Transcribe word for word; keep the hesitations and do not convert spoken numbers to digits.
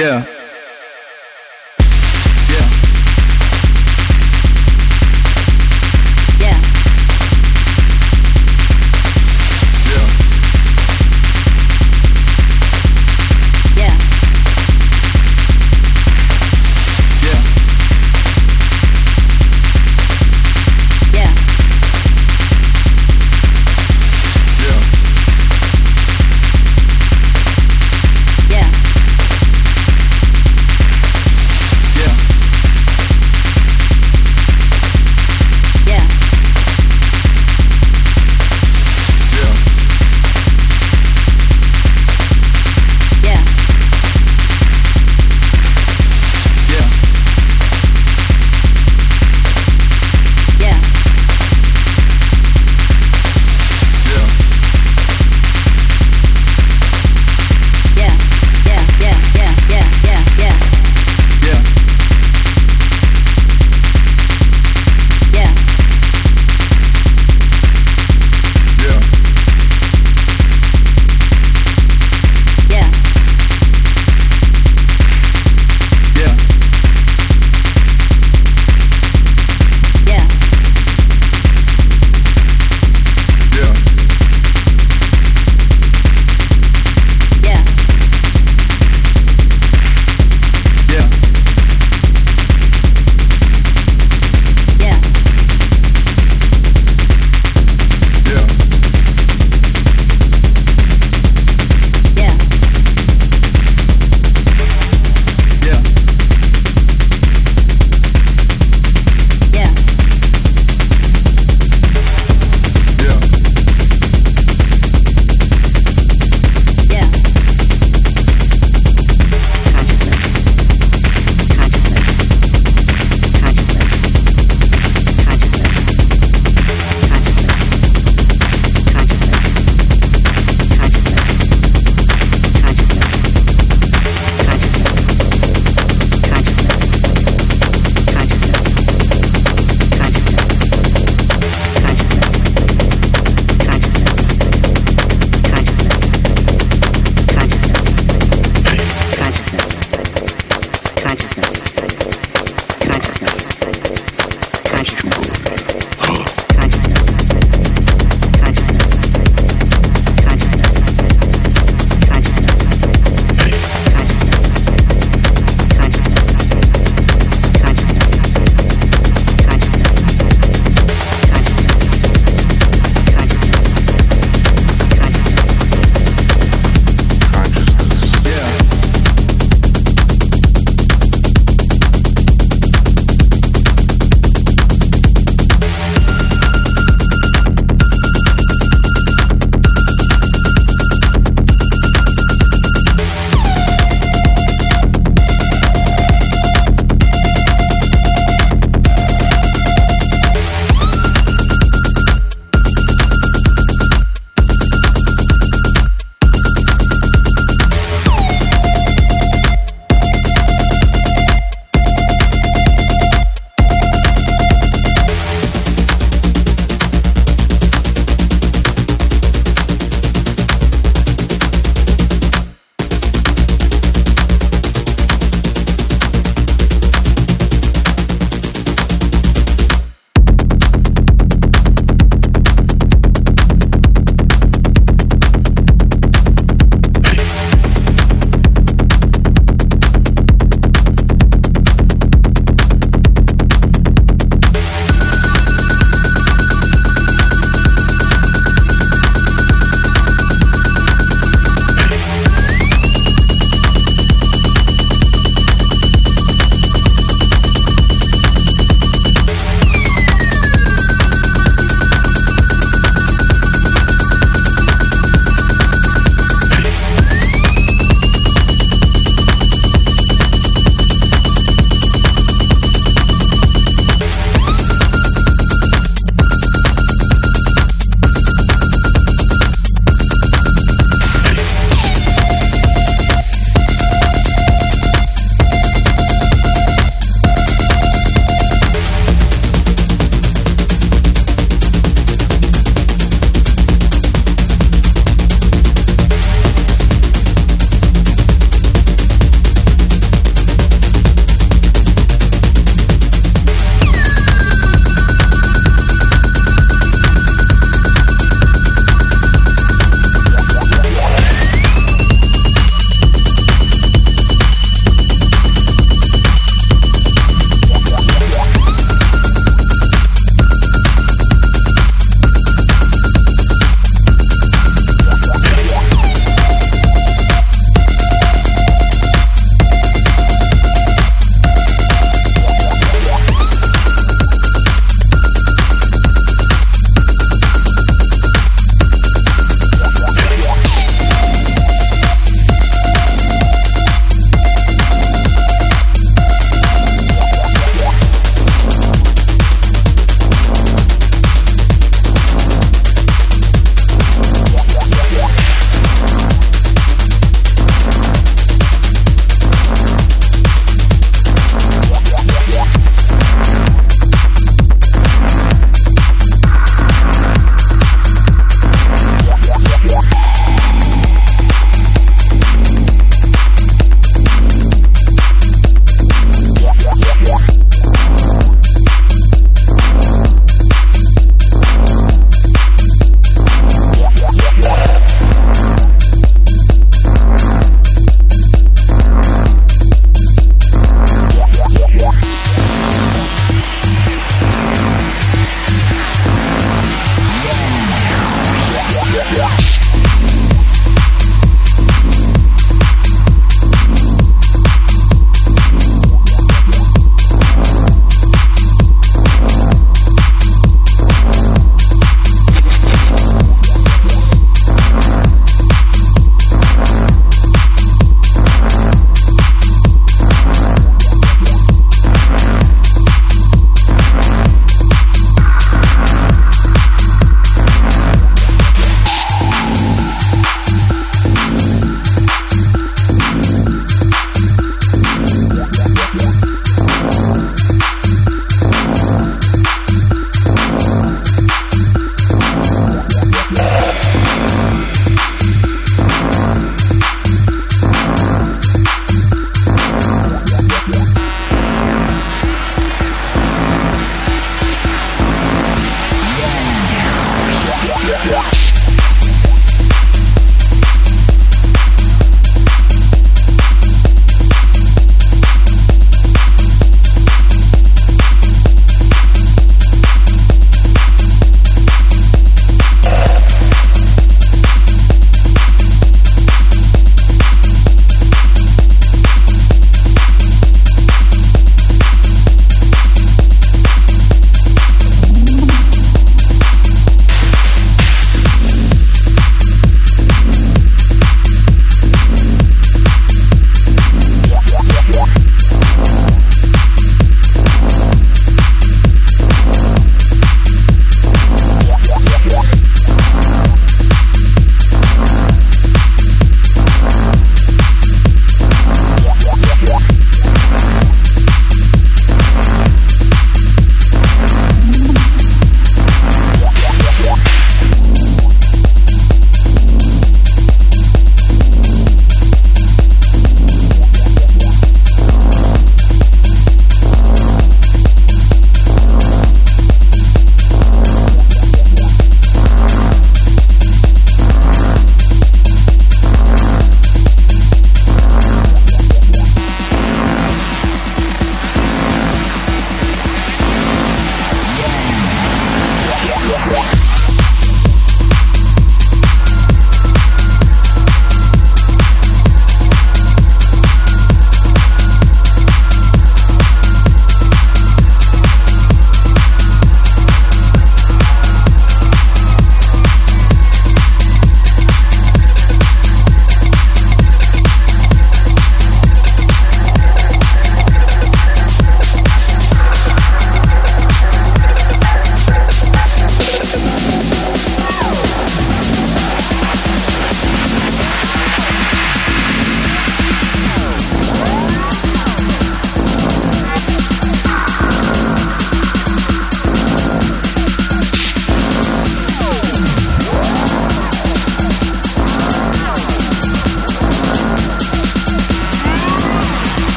Yeah.